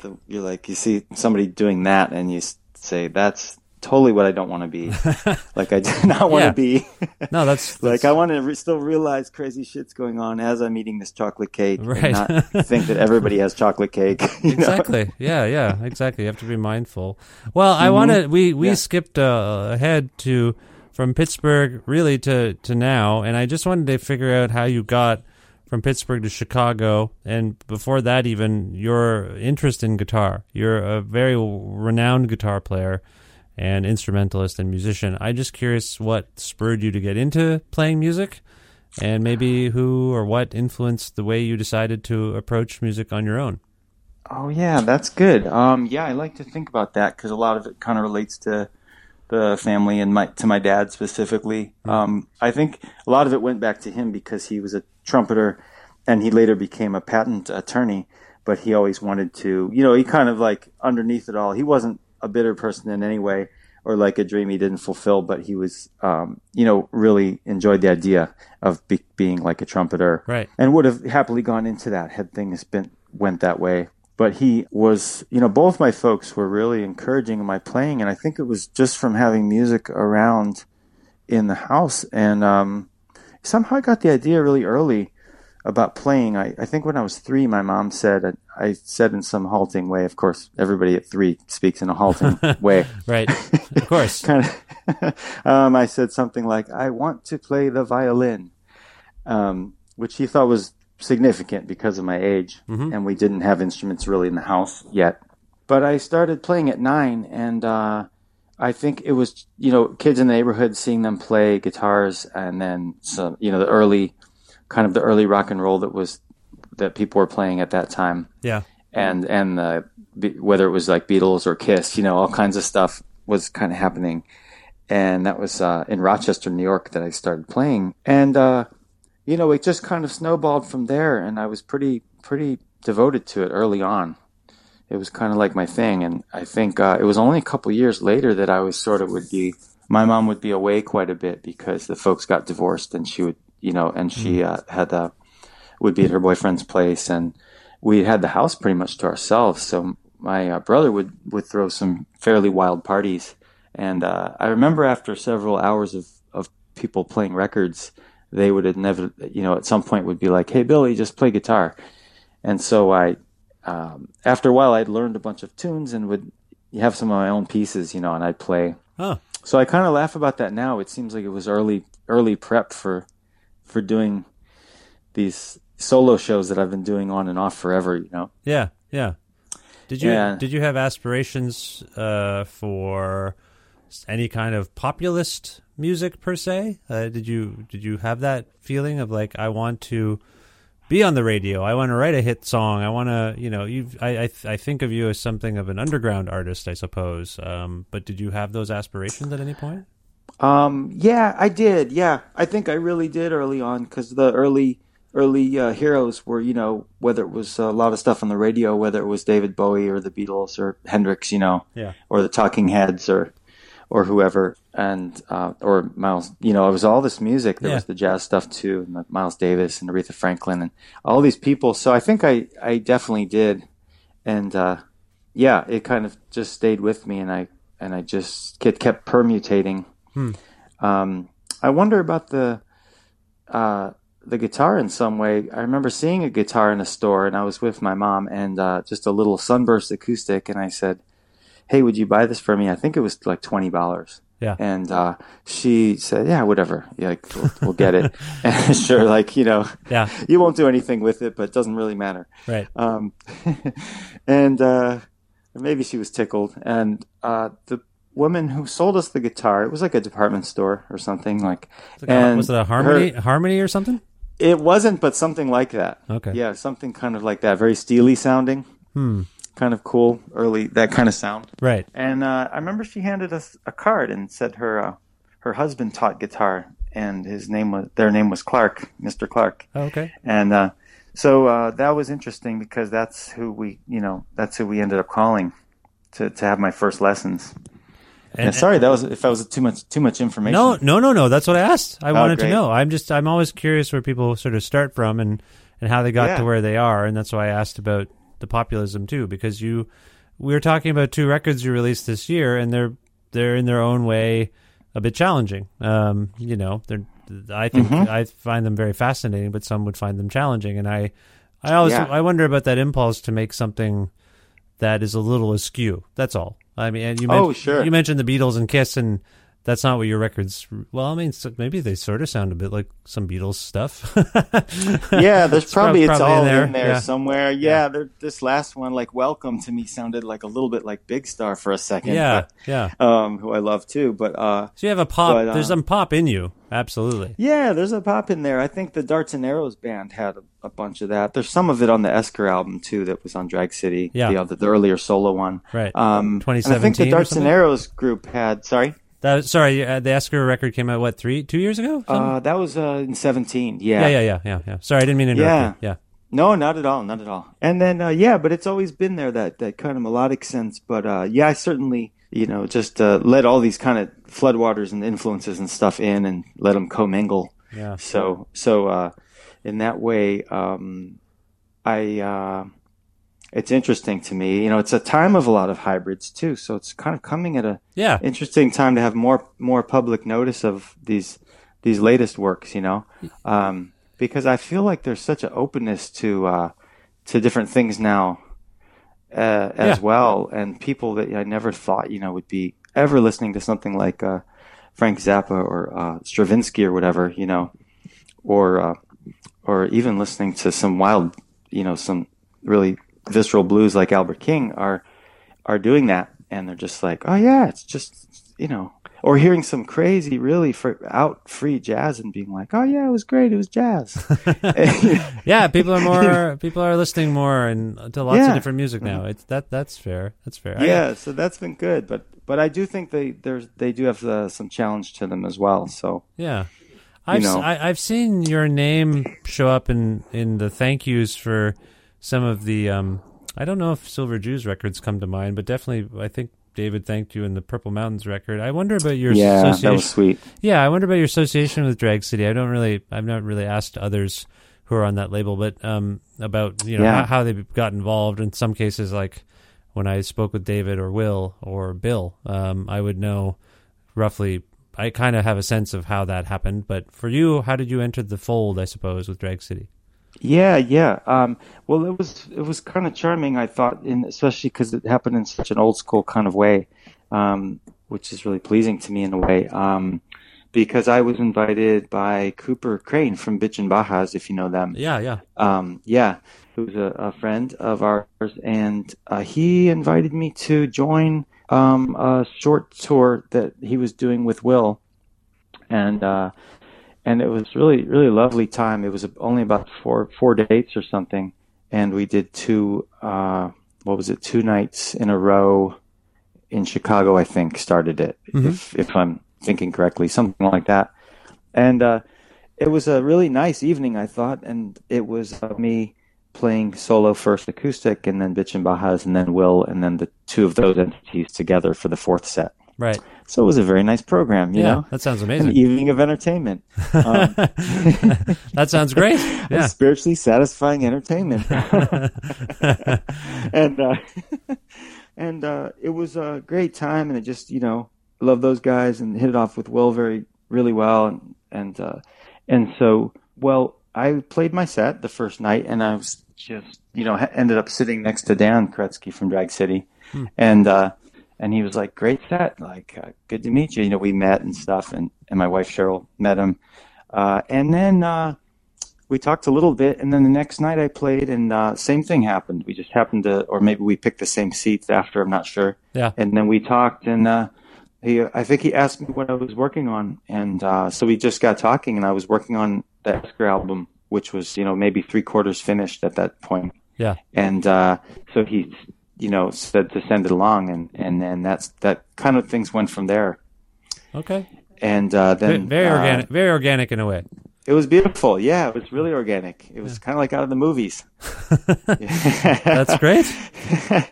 The, you're like, you see somebody doing that and you say, that's totally what I don't want to be. Like, I do not want to yeah. be. No, that's, that's... Like, I want to re- still realize crazy shit's going on as I'm eating this chocolate cake. Right. And not think that everybody has chocolate cake. Exactly. Know? Yeah, yeah, exactly. You have to be mindful. Well, I mm-hmm. want to, we, we yeah. skipped uh, ahead to, from Pittsburgh really to, to now. And I just wanted to figure out how you got from Pittsburgh to Chicago, and before that even, your interest in guitar. You're a very renowned guitar player and instrumentalist and musician. I'm just curious what spurred you to get into playing music, and maybe who or what influenced the way you decided to approach music on your own. Oh, yeah, that's good. Um, yeah, I like to think about that because a lot of it kind of relates to the family and my to my dad specifically. Um, I think a lot of it went back to him because he was a trumpeter and he later became a patent attorney, but he always wanted to, you know, he kind of like underneath it all, he wasn't a bitter person in any way or like a dream he didn't fulfill, but he was, um, you know, really enjoyed the idea of be- being like a trumpeter, right? And would have happily gone into that had things been went that way. But he was, you know, both my folks were really encouraging my playing. And I think it was just from having music around in the house. And um, somehow I got the idea really early about playing. I, I think when I was three, my mom said, I said in some halting way, of course, everybody at three speaks in a halting way. Right. Of course. kind of. um, I said something like, I want to play the violin, um, which he thought was significant because of my age, mm-hmm. and we didn't have instruments really in the house yet. But I started playing at nine, and uh, I think it was, you know, kids in the neighborhood, seeing them play guitars, and then some, you know, the early, kind of the early rock and roll that was, that people were playing at that time. Yeah. And, and the, whether it was like Beatles or Kiss, you know, all kinds of stuff was kind of happening. And that was uh, in Rochester, New York, that I started playing. And, uh, you know, it just kind of snowballed from there. And I was pretty, pretty devoted to it early on. It was kind of like my thing. And I think uh, it was only a couple years later that I was sort of would be, my mom would be away quite a bit because the folks got divorced, and she would, you know, and she uh, had a, would be at her boyfriend's place, and we had the house pretty much to ourselves. So my uh, brother would, would throw some fairly wild parties. And uh, I remember after several hours of, of people playing records, they would have never, you know, at some point would be like, "Hey, Billy, just play guitar." And so I, um, after a while, I'd learned a bunch of tunes and would have some of my own pieces, you know, and I'd play. Huh. So I kind of laugh about that now. It seems like it was early, early prep for, for doing these solo shows that I've been doing on and off forever, you know? Yeah. Yeah. Did you, yeah. did you have aspirations, uh, for any kind of populist music per se? Uh, did you, did you have that feeling of like, I want to be on the radio, I want to write a hit song, I want to, you know, you I I, th- I think of you as something of an underground artist, I suppose. Um, but did you have those aspirations at any point? Um, yeah, I did. Yeah, I think I really did early on, because the early early uh, heroes were, you know, whether it was a lot of stuff on the radio, whether it was David Bowie or the Beatles or Hendrix, you know, yeah. or the Talking Heads or or whoever, and uh, or Miles, you know, it was all this music. There yeah. was the jazz stuff too, and Miles Davis and Aretha Franklin and all these people. So I think I, I definitely did, and uh, yeah, it kind of just stayed with me, and I and I just it kept permutating. Hmm. Um, I wonder about the uh, the guitar in some way. I remember seeing a guitar in a store, and I was with my mom, and uh, just a little Sunburst acoustic, and I said, "Hey, would you buy this for me?" I think it was like twenty dollars. Yeah. And uh, she said, "Yeah, whatever. Yeah, like, we'll, we'll get it." And sure, like, you know, yeah. you won't do anything with it, but it doesn't really matter. Right. Um, and uh, maybe she was tickled. And uh, the woman who sold us the guitar, it was like a department store or something. Like, was it, and was it a Harmony, her, Harmony or something? It wasn't, but something like that. Okay. Yeah, something kind of like that. Very steely sounding. Hmm. Kind of cool, early, that kind of sound. Right. And uh, I remember she handed us a card and said her uh, her husband taught guitar, and his name was their name was Clark, Mister Clark. Oh, okay. And uh, so uh, that was interesting, because that's who we, you know, that's who we ended up calling to, to have my first lessons. And, and sorry, that was if that was too much too much information. No, no, no, no. That's what I asked. I oh, wanted great. to know. I'm just I'm always curious where people sort of start from and and how they got yeah. to where they are, and that's why I asked about the populism too, because you we were talking about two records you released this year, and they're they're in their own way a bit challenging. Um, you know, they're I think mm-hmm. I find them very fascinating, but some would find them challenging. And I I always yeah. I wonder about that impulse to make something that is a little askew. That's all. I mean, and you oh, men- sure. you mentioned the Beatles and Kiss, and that's not what your records. Well, I mean, maybe they sort of sound a bit like some Beatles stuff. yeah, there's probably it's, probably, it's all in there, in there yeah. somewhere. Yeah, yeah. This last one, like "Welcome" to me, sounded like a little bit like Big Star for a second. Yeah, but, yeah. Um, who I love too, but uh, so you have a pop. But, uh, there's some pop in you, absolutely. Yeah, there's a pop in there. I think the Darts and Arrows band had a, a bunch of that. There's some of it on the Esker album too, that was on Drag City. Yeah, the, the, the earlier solo one. Right. Um, twenty seventeen. I think the Darts and Arrows group had. Sorry. That, sorry, uh, the Esker record came out, what, three, two years ago? Uh, that was uh, in seventeen, yeah. yeah. Yeah, yeah, yeah, yeah. Sorry, I didn't mean to interrupt yeah. you. Yeah. No, not at all, not at all. And then, uh, yeah, but it's always been there, that, that kind of melodic sense. But, uh, yeah, I certainly, you know, just uh, let all these kind of floodwaters and influences and stuff in and let them commingle. Yeah. So, so uh, in that way, um, I... Uh, it's interesting to me, you know, it's a time of a lot of hybrids too. So it's kind of coming at a yeah. interesting time to have more, more public notice of these, these latest works, you know, um, because I feel like there's such an openness to, uh, to different things now, uh, as yeah. well. And people that I never thought, you know, would be ever listening to something like, uh, Frank Zappa or, uh, Stravinsky or whatever, you know, or, uh, or even listening to some wild, you know, some really, visceral blues like Albert King are are doing that, and they're just like, oh yeah, it's just, you know, or hearing some crazy, really for out free jazz and being like, oh yeah, it was great, it was jazz. Yeah, people are more, people are listening more and to lots yeah. of different music now. It's that that's fair. That's fair. Yeah, so that's been good, but but I do think they there's they do have uh, some challenge to them as well. So yeah, I've you know. I, I've seen your name show up in, in the thank yous for some of the. Um, I don't know if Silver Jews records come to mind, but definitely I think David thanked you in the Purple Mountains record. I wonder about your yeah, association. Yeah, that was sweet. Yeah, I wonder about your association with Drag City. I don't really, I've not really asked others who are on that label, but um, about you know yeah. how, how they got involved. In some cases, like when I spoke with David or Will or Bill, um, I would know roughly. I kind of have a sense of how that happened. But for you, how did you enter the fold? I suppose with Drag City. Yeah, yeah. Um, well, it was it was kind of charming, I thought, in, especially because it happened in such an old school kind of way, um, which is really pleasing to me in a way. Um, because I was invited by Cooper Crane from Bitchin Bajas, if you know them. Yeah, yeah. Um, yeah, who's a, a friend of ours, and uh, he invited me to join um, a short tour that he was doing with Will, and. Uh, And it was really, really lovely time. It was only about four four dates or something, and we did two. Uh, what was it? Two nights in a row in Chicago, I think, started it, mm-hmm. if if I'm thinking correctly, something like that. And uh, it was a really nice evening, I thought. And it was uh, me playing solo first acoustic, and then Bitchin' Bajas, and then Will, and then the two of those entities together for the fourth set. Right. So it was a very nice program, you yeah, know? That sounds amazing. An evening of entertainment. Um, that sounds great. Yeah. Spiritually satisfying entertainment. and uh, and uh, it was a great time, and I just, you know, love those guys and hit it off with Will very, really well. And, and, uh, and so, well, I played my set the first night, and I was just, you know, ended up sitting next to Dan Kretzky from Drag City. Hmm. And, uh, And he was like, great set, like, uh, good to meet you. You know, we met and stuff, and, and my wife Cheryl met him. Uh, and then uh, we talked a little bit, and then the next night I played, and uh, same thing happened. We just happened to, or maybe we picked the same seats after, I'm not sure. Yeah. And then we talked, and uh, he, I think he asked me what I was working on. And uh, so we just got talking, and I was working on the Esker album, which was, you know, maybe three quarters finished at that point. Yeah. And uh, so he... you know, said to send it along, and, and then that's that kind of things went from there. Okay. And uh, then very uh, organic, very organic in a way. It was beautiful. Yeah, it was really organic. It was yeah. kind of like out of the movies. That's great.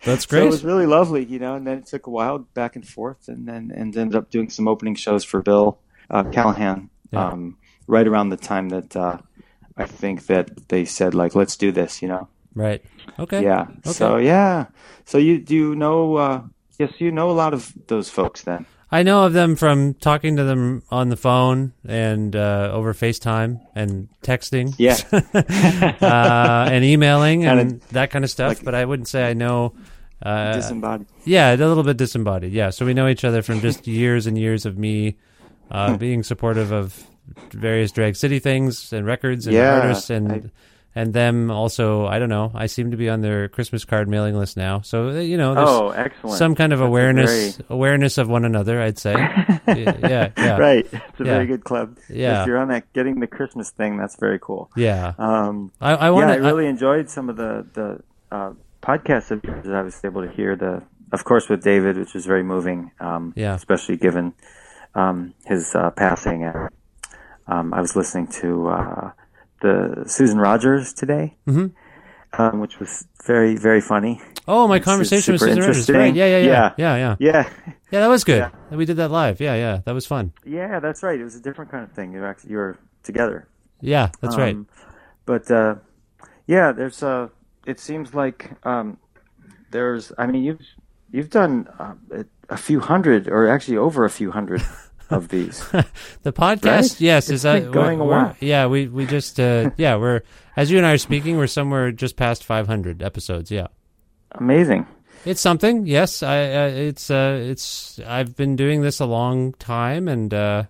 That's great. So it was really lovely, you know. And then it took a while back and forth, and then and ended up doing some opening shows for Bill uh, Callahan yeah. um, right around the time that uh, I think that they said like, let's do this, you know. Right. Okay. Yeah. Okay. So yeah. So you do you know? Uh, yes, you know a lot of those folks. Then I know of them from talking to them on the phone and uh, over FaceTime and texting. Yeah. uh, and emailing and, and it, that kind of stuff. Like, but I wouldn't say I know. Uh, disembodied. Yeah, a little bit disembodied. Yeah. So we know each other from just years and years of me uh, being supportive of various Drag City things and records and yeah, artists and. I, And them also, I don't know, I seem to be on their Christmas card mailing list now. So, you know, there's oh, excellent. some kind of That's awareness very... awareness of one another, I'd say. yeah, yeah. Right. It's a yeah. very good club. Yeah. If you're on that getting the Christmas thing, that's very cool. Yeah. Um, I, I, wanna, yeah, I really I, enjoyed some of the, the uh, podcasts that I was able to hear, the, of course, with David, which was very moving, um, yeah. especially given um, his uh, passing. And, um, I was listening to... Uh, the Susan Rogers today, mm-hmm. um, which was very, very funny. Oh, my it's, conversation it's with Susan Rogers. Right. Yeah, yeah, yeah, yeah, yeah, yeah. Yeah, that was good. Yeah. We did that live. Yeah, yeah, that was fun. Yeah, that's right. It was a different kind of thing. You were, actually, you were together. Yeah, that's um, right. But uh, yeah, there's. Uh, it seems like um, there's. I mean, you've you've done uh, a few hundred, or actually over a few hundred. Of these, the podcast, right? Yes, it's is that going away? Yeah, we we just uh, yeah we're as you and I are speaking, we're somewhere just past five hundred episodes. Yeah, amazing. It's something. Yes, I uh, it's uh, it's I've been doing this a long time, and uh,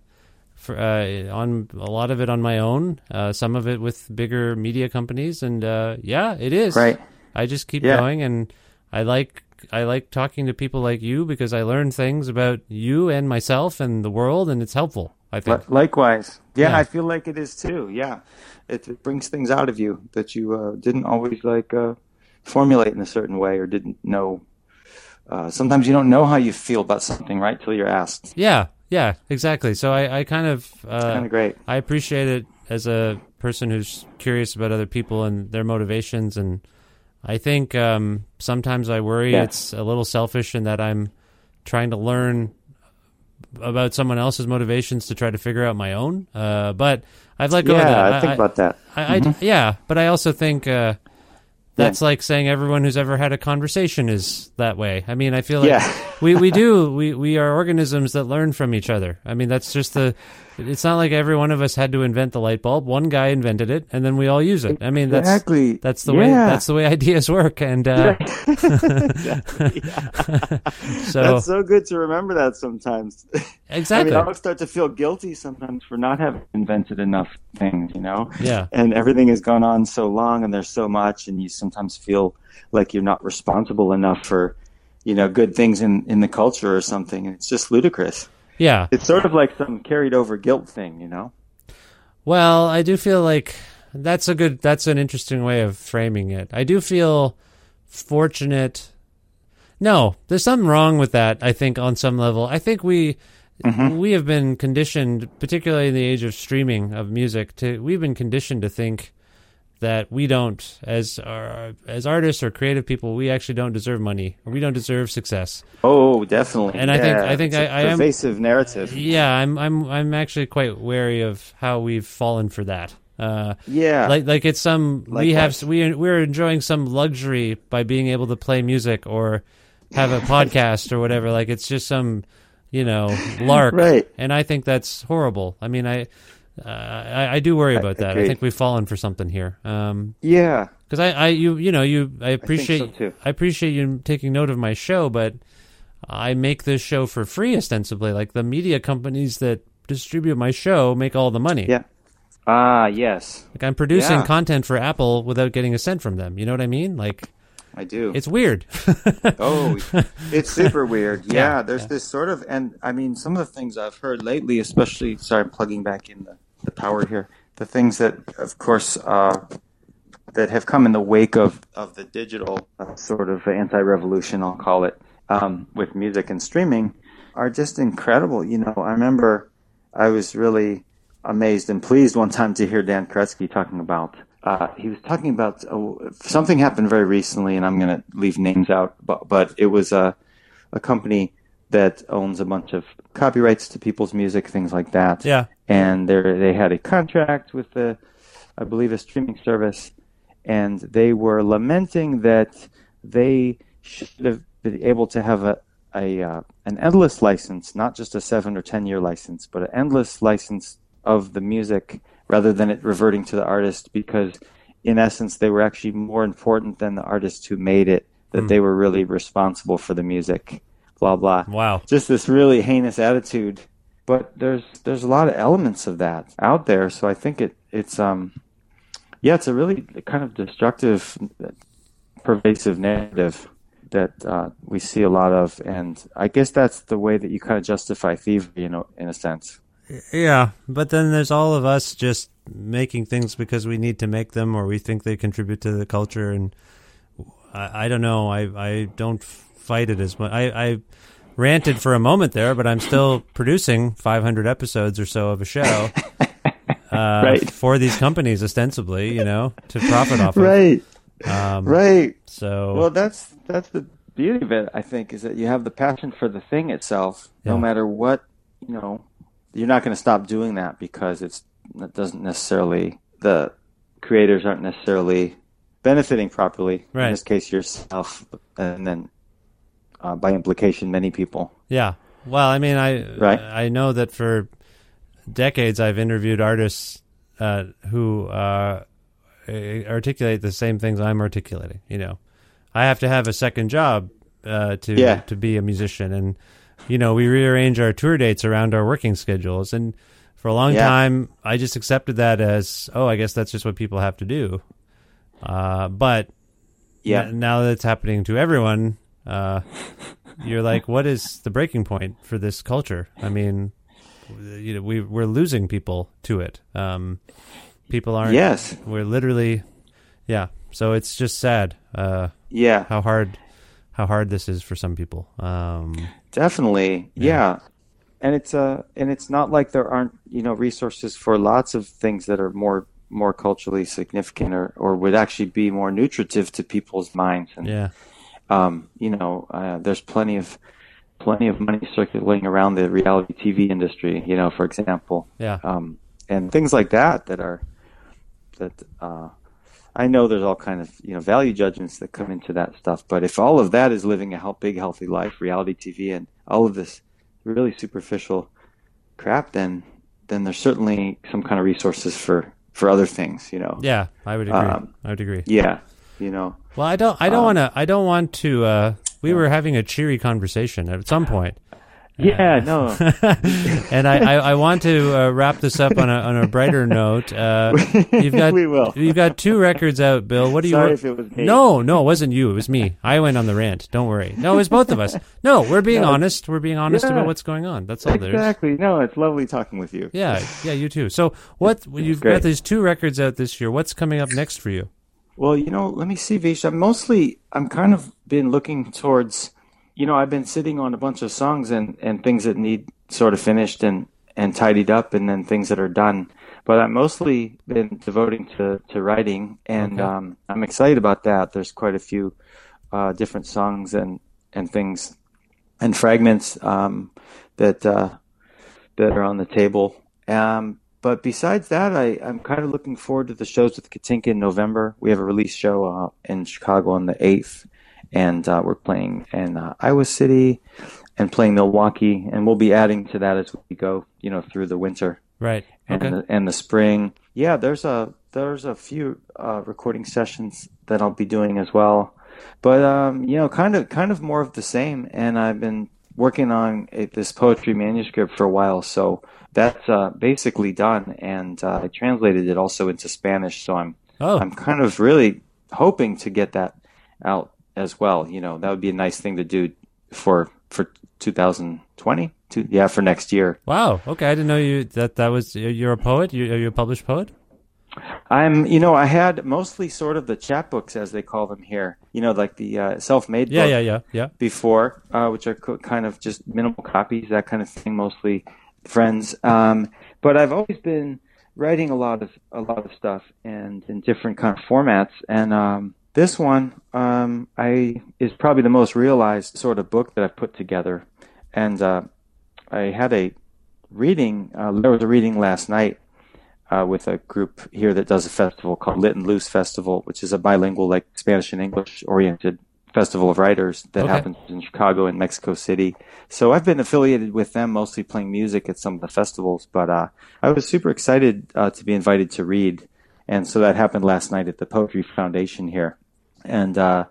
for, uh, on a lot of it on my own, uh, some of it with bigger media companies, and uh, yeah, it is. Right. I just keep yeah. going, and I like I like talking to people like you because I learn things about you and myself and the world, and it's helpful, I think. L- likewise. Yeah, yeah, I feel like it is too. Yeah. It, it brings things out of you that you uh, didn't always like uh, formulate in a certain way or didn't know. Uh, sometimes you don't know how you feel about something, right, till you're asked. Yeah, yeah, exactly. So I, I kind of... Uh, it's kind of great. I appreciate it as a person who's curious about other people and their motivations, and I think um, sometimes I worry yeah. it's a little selfish in that I'm trying to learn about someone else's motivations to try to figure out my own. Uh, but I've let go yeah, of that. I think I, about that. I, I, mm-hmm. I, yeah, but I also think... Uh, That's like saying everyone who's ever had a conversation is that way. I mean, I feel like yeah. we, we do. We, we are organisms that learn from each other. I mean, that's just the... It's not like every one of us had to invent the light bulb. One guy invented it, and then we all use it. I mean, that's exactly. that's the yeah. way that's the way ideas work. And uh, exactly. yeah. so, that's so good to remember that sometimes. Exactly. I mean, I'll start to feel guilty sometimes for not having invented enough things, you know. Yeah. And everything has gone on so long, and there's so much, and you sometimes feel like you're not responsible enough for, you know, good things in, in the culture or something. And it's just ludicrous. Yeah. It's sort of like some carried over guilt thing, you know? Well, I do feel like that's a good, that's an interesting way of framing it. I do feel fortunate. No, there's something wrong with that, I think, on some level. I think we, mm-hmm. we have been conditioned, particularly in the age of streaming of music, to, we've been conditioned to think that we don't, as our, as artists or creative people, we actually don't deserve money, or we don't deserve success. Oh, definitely. And yeah. I think I think it's I, a I am pervasive narrative. Yeah, I'm I'm I'm actually quite wary of how we've fallen for that. Uh, yeah, like like it's some like we that. have we we're enjoying some luxury by being able to play music or have a podcast or whatever. Like it's just some, you know, lark. Right. And I think that's horrible. I mean, I. Uh, I, I do worry about that. I, I think we've fallen for something here. Um, yeah, because I, I, you, you know, you, I appreciate, I, think so too. I appreciate you taking note of my show, but I make this show for free, ostensibly. Like the media companies that distribute my show make all the money. Yeah. Ah, uh, yes. Like I'm producing yeah. content for Apple without getting a cent from them. You know what I mean? Like. I do. It's weird. oh, it's super weird. Yeah, yeah, there's this sort of, and I mean, some of the things I've heard lately, especially, sorry, I'm plugging back in the, the power here, the things that, of course, uh, that have come in the wake of, of the digital uh, sort of anti-revolution, I'll call it, um, with music and streaming are just incredible. You know, I remember I was really amazed and pleased one time to hear Dan Kretzky talking about Uh, he was talking about uh, something happened very recently, and I'm going to leave names out, but, but it was a, a company that owns a bunch of copyrights to people's music, things like that. Yeah. And they had a contract with, the, I believe, a streaming service, and they were lamenting that they should have been able to have a, a uh, an endless license, not just a seven or ten year license, but an endless license of the music rather than it reverting to the artist, because in essence, they were actually more important than the artist who made it, that mm. they were really responsible for the music, blah, blah. Wow. Just this really heinous attitude. But there's there's a lot of elements of that out there. So I think it it's, um yeah, it's a really kind of destructive, pervasive narrative that uh, we see a lot of. And I guess that's the way that you kind of justify thievery, you know, in a sense. Yeah, but then there's all of us just making things because we need to make them, or we think they contribute to the culture, and I, I don't know. I, I don't fight it as much. I, I ranted for a moment there, but I'm still producing five hundred episodes or so of a show uh, right. for these companies, ostensibly, you know, to profit off of. Right, um, right. So well, that's that's the beauty of it. I think is that you have the passion for the thing itself, yeah. no matter what, you know. You're not going to stop doing that because it's it doesn't necessarily the creators aren't necessarily benefiting properly. Right. In this case, yourself, and then uh, by implication, many people. Yeah. Well, I mean, I right? I know that for decades I've interviewed artists uh, who uh, articulate the same things I'm articulating. You know, I have to have a second job uh, to yeah. to be a musician and. You know, we rearrange our tour dates around our working schedules. And for a long yeah. time, I just accepted that as, oh, I guess that's just what people have to do. Uh, but yeah. n- now that it's happening to everyone, Uh, you're like, what is the breaking point for this culture? I mean, you know, we we're losing people to it. Um, people aren't. Yes, we're literally. Yeah, so it's just sad. Uh, yeah, how hard, how hard this is for some people. Um, Definitely, yeah. yeah. And it's uh, and it's not like there aren't, you know, resources for lots of things that are more more culturally significant or, or would actually be more nutritive to people's minds. And, yeah. Um, you know, uh, there's plenty of plenty of money circulating around the reality T V industry, you know, for example. Yeah. Um, and things like that that are that uh, I know there's all kind of, you know, value judgments that come into that stuff. But if all of that is living a big, healthy life, reality T V, and all of this really superficial crap, then then there's certainly some kind of resources for, for other things, you know. Yeah, I would agree. Um, I would agree. Yeah, you know. Well, I don't I don't um, want to I don't want to uh, we yeah. were having a cheery conversation at some point. Yeah, uh, no. And I, I, I want to uh, wrap this up on a on a brighter note. Uh, you've got we will. You've got two records out, Bill. What do you Sorry want? If it was me. No, no, it wasn't you. It was me. I went on the rant. Don't worry. No, it was both of us. No, we're being no, honest. We're being honest yeah, about what's going on. That's all there is. Exactly. No, it's lovely talking with you. Yeah, yeah, you too. So, what you've Great. got these two records out this year. What's coming up next for you? Well, you know, let me see, Vish. I'm mostly I'm kind of been looking towards You know, I've been sitting on a bunch of songs and, and things that need sort of finished and, and tidied up, and then things that are done. But I've mostly been devoting to, to writing, and okay. um, I'm excited about that. There's quite a few uh, different songs and, and things and fragments um, that uh, that are on the table. Um, but besides that, I, I'm kind of looking forward to the shows with Katinka in November. We have a release show uh, in Chicago on the eighth. And uh, we're playing in uh, Iowa City and playing Milwaukee. And we'll be adding to that as we go, you know, through the winter. Right. Okay. And, the, and the spring. Yeah, there's a there's a few uh, recording sessions that I'll be doing as well. But, um, you know, kind of kind of more of the same. And I've been working on a, this poetry manuscript for a while. So that's uh, basically done. And uh, I translated it also into Spanish. So I'm oh. I'm kind of really hoping to get that out as well, you know. That would be a nice thing to do for for two thousand twenty, to, yeah, for next year. Wow. Okay, I didn't know you that that was. You're a poet. You, are you a published poet? I'm. You know, I had mostly sort of the chapbooks, as they call them here. You know, like the uh, self-made. Yeah, book yeah, yeah, yeah. Before, uh, which are co- kind of just minimal copies, that kind of thing, mostly friends. Um, but I've always been writing a lot of a lot of stuff and in different kind of formats and. Um, This one um, I is probably the most realized sort of book that I've put together. And uh, I had a reading, uh, there was a reading last night uh, with a group here that does a festival called Lit and Loose Festival, which is a bilingual, like Spanish and English oriented festival of writers that okay. happens in Chicago and Mexico City. So I've been affiliated with them, mostly playing music at some of the festivals. But uh, I was super excited uh, to be invited to read. And so that happened last night at the Poetry Foundation here. And uh,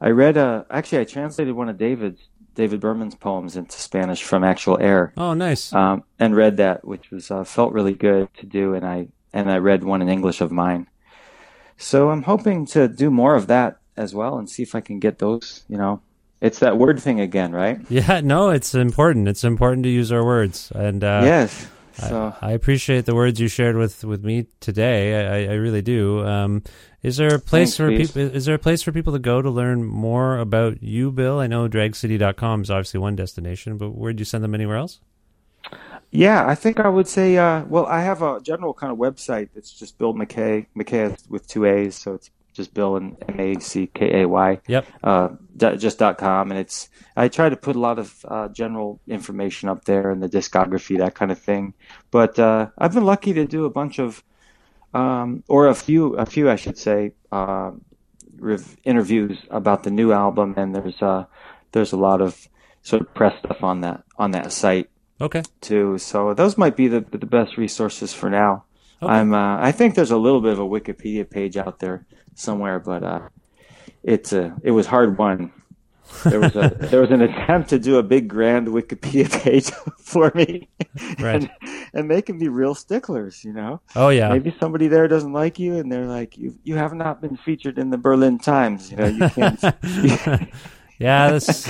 I read, a, actually, I translated one of David's, David Berman's poems into Spanish from Actual Air. Oh, nice. Um, and read that, which was uh, felt really good to do. And I and I read one in English of mine. So I'm hoping to do more of that as well and see if I can get those, you know. It's that word thing again, right? Yeah, no, it's important. It's important to use our words. And uh, yes. So. I, I appreciate the words you shared with, with me today. I, I really do. Um, is there a place Thanks, for people? Is there a place for people to go to learn more about you, Bill? I know drag city dot com is obviously one destination, but where do you send them? Anywhere else? Yeah, I think I would say. Uh, well, I have a general kind of website that's just Bill MacKay. MacKay with two A's, so it's just Bill and M A C K A Y. Yep. Uh, d- just dot com, and it's. I try to put a lot of uh, general information up there and the discography, that kind of thing. But uh, I've been lucky to do a bunch of, um, or a few, a few I should say, uh, rev- interviews about the new album, and there's uh, there's a lot of sort of press stuff on that on that site. Okay. Too. So those might be the the best resources for now. Okay. I'm. Uh, I think there's a little bit of a Wikipedia page out there somewhere, but uh, it's a, it was hard won. There was a there was an attempt to do a big grand Wikipedia page for me, right? And, and they can be real sticklers, you know. Oh yeah. Maybe somebody there doesn't like you, and they're like, "You you have not been featured in the Berlin Times." You know, you can't. you, Yeah, this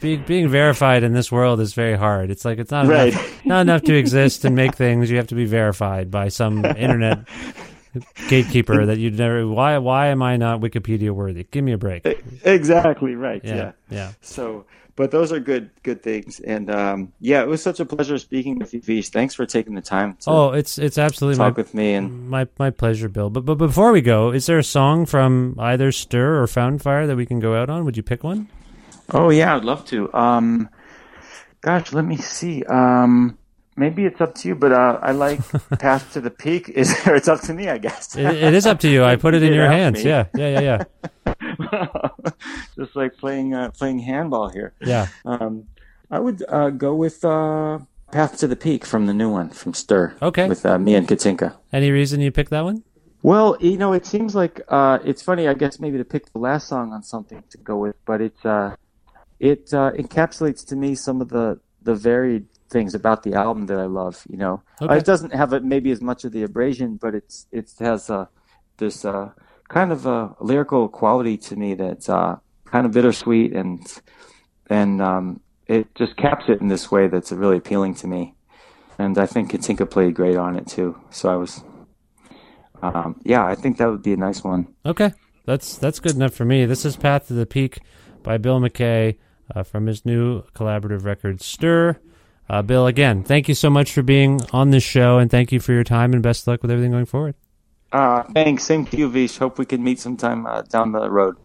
being, being verified in this world is very hard. It's like it's not right. enough, not enough to exist and make things. You have to be verified by some internet gatekeeper that you'd never. Why? Why am I not Wikipedia worthy? Give me a break. Exactly right. Yeah. Yeah. yeah. So, but those are good, good things. And um, yeah, it was such a pleasure speaking with you, Vish. Thanks for taking the time. To oh, it's it's absolutely talk my, with me and my my pleasure, Bill. But but before we go, is there a song from either Stir or Fountain Fire that we can go out on? Would you pick one? Oh yeah, I'd love to. Um, gosh, let me see. Um, Maybe it's up to you, but uh, I like Path to the Peak. Is there, it's up to me, I guess. it, it is up to you. I put it in it your hands. Me. Yeah, yeah, yeah, yeah. Just like playing uh, playing handball here. Yeah. Um, I would uh, go with uh, Path to the Peak from the new one, from Stir. Okay. With uh, me and Katinka. Any reason you picked that one? Well, you know, it seems like uh, it's funny, I guess, maybe to pick the last song on something to go with, but it's, uh, it uh, encapsulates to me some of the, the varied things about the album that I love, you know. Okay. It doesn't have a, maybe as much of the abrasion, but it's it has uh, this uh, kind of a lyrical quality to me that's uh, kind of bittersweet, and and um, it just caps it in this way that's really appealing to me. And I think Katinka played great on it too. So I was, um, yeah, I think that would be a nice one. Okay, that's that's good enough for me. This is Path to the Peak by Bill MacKay uh, from his new collaborative record Stir. Uh, Bill, again, thank you so much for being on this show, and thank you for your time, and best of luck with everything going forward. Uh, thanks. Same to you, Vish. Hope we can meet sometime uh, down the road.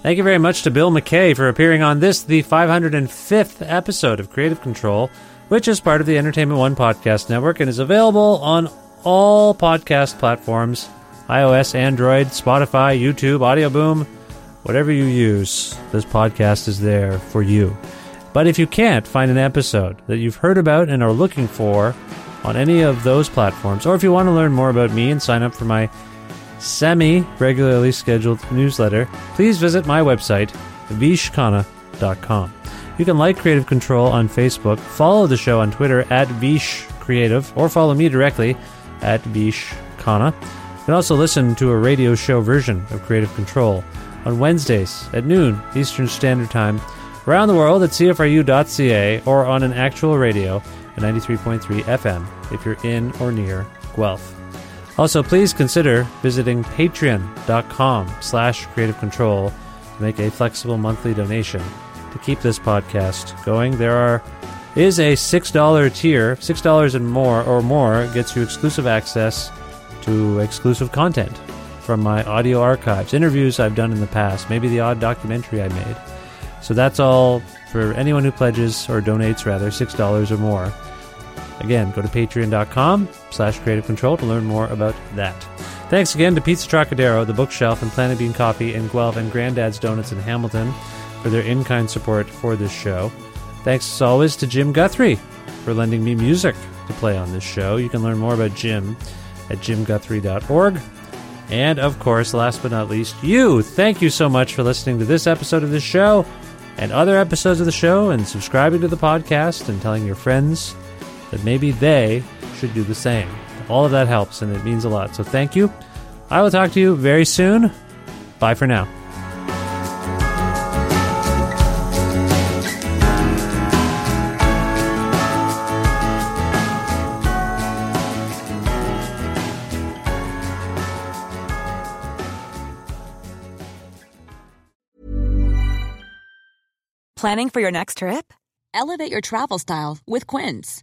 Thank you very much to Bill MacKay for appearing on this, the five hundred fifth episode of Creative Control, which is part of the Entertainment One Podcast Network and is available on all podcast platforms, iOS, Android, Spotify, YouTube, Audioboom, whatever you use, this podcast is there for you. But if you can't find an episode that you've heard about and are looking for on any of those platforms, or if you want to learn more about me and sign up for my semi-regularly scheduled newsletter, please visit my website, vish kana dot com. You can like Creative Control on Facebook, follow the show on Twitter at Vish Creative, or follow me directly at Vish Kana. You can also listen to a radio show version of Creative Control on Wednesdays at noon Eastern Standard Time around the world at C F R U dot C A or on an actual radio at ninety-three point three F M if you're in or near Guelph. Also, please consider visiting patreon.com slash creative control to make a flexible monthly donation to keep this podcast going. There are is a six dollars tier. six dollars and more or more gets you exclusive access to exclusive content from my audio archives, interviews I've done in the past, maybe the odd documentary I made. So that's all for anyone who pledges or donates, rather, six dollars or more. Again, go to patreon.com slash creative control to learn more about that. Thanks again to Pizza Trocadero, The Bookshelf, and Planet Bean Coffee in Guelph and Granddad's Donuts in Hamilton for their in-kind support for this show. Thanks, as always, to Jim Guthrie for lending me music to play on this show. You can learn more about Jim at jim guthrie dot org. And, of course, last but not least, you. Thank you so much for listening to this episode of this show and other episodes of the show and subscribing to the podcast and telling your friends that maybe they should do the same. All of that helps, and it means a lot. So thank you. I will talk to you very soon. Bye for now. Planning for your next trip? Elevate your travel style with Quince.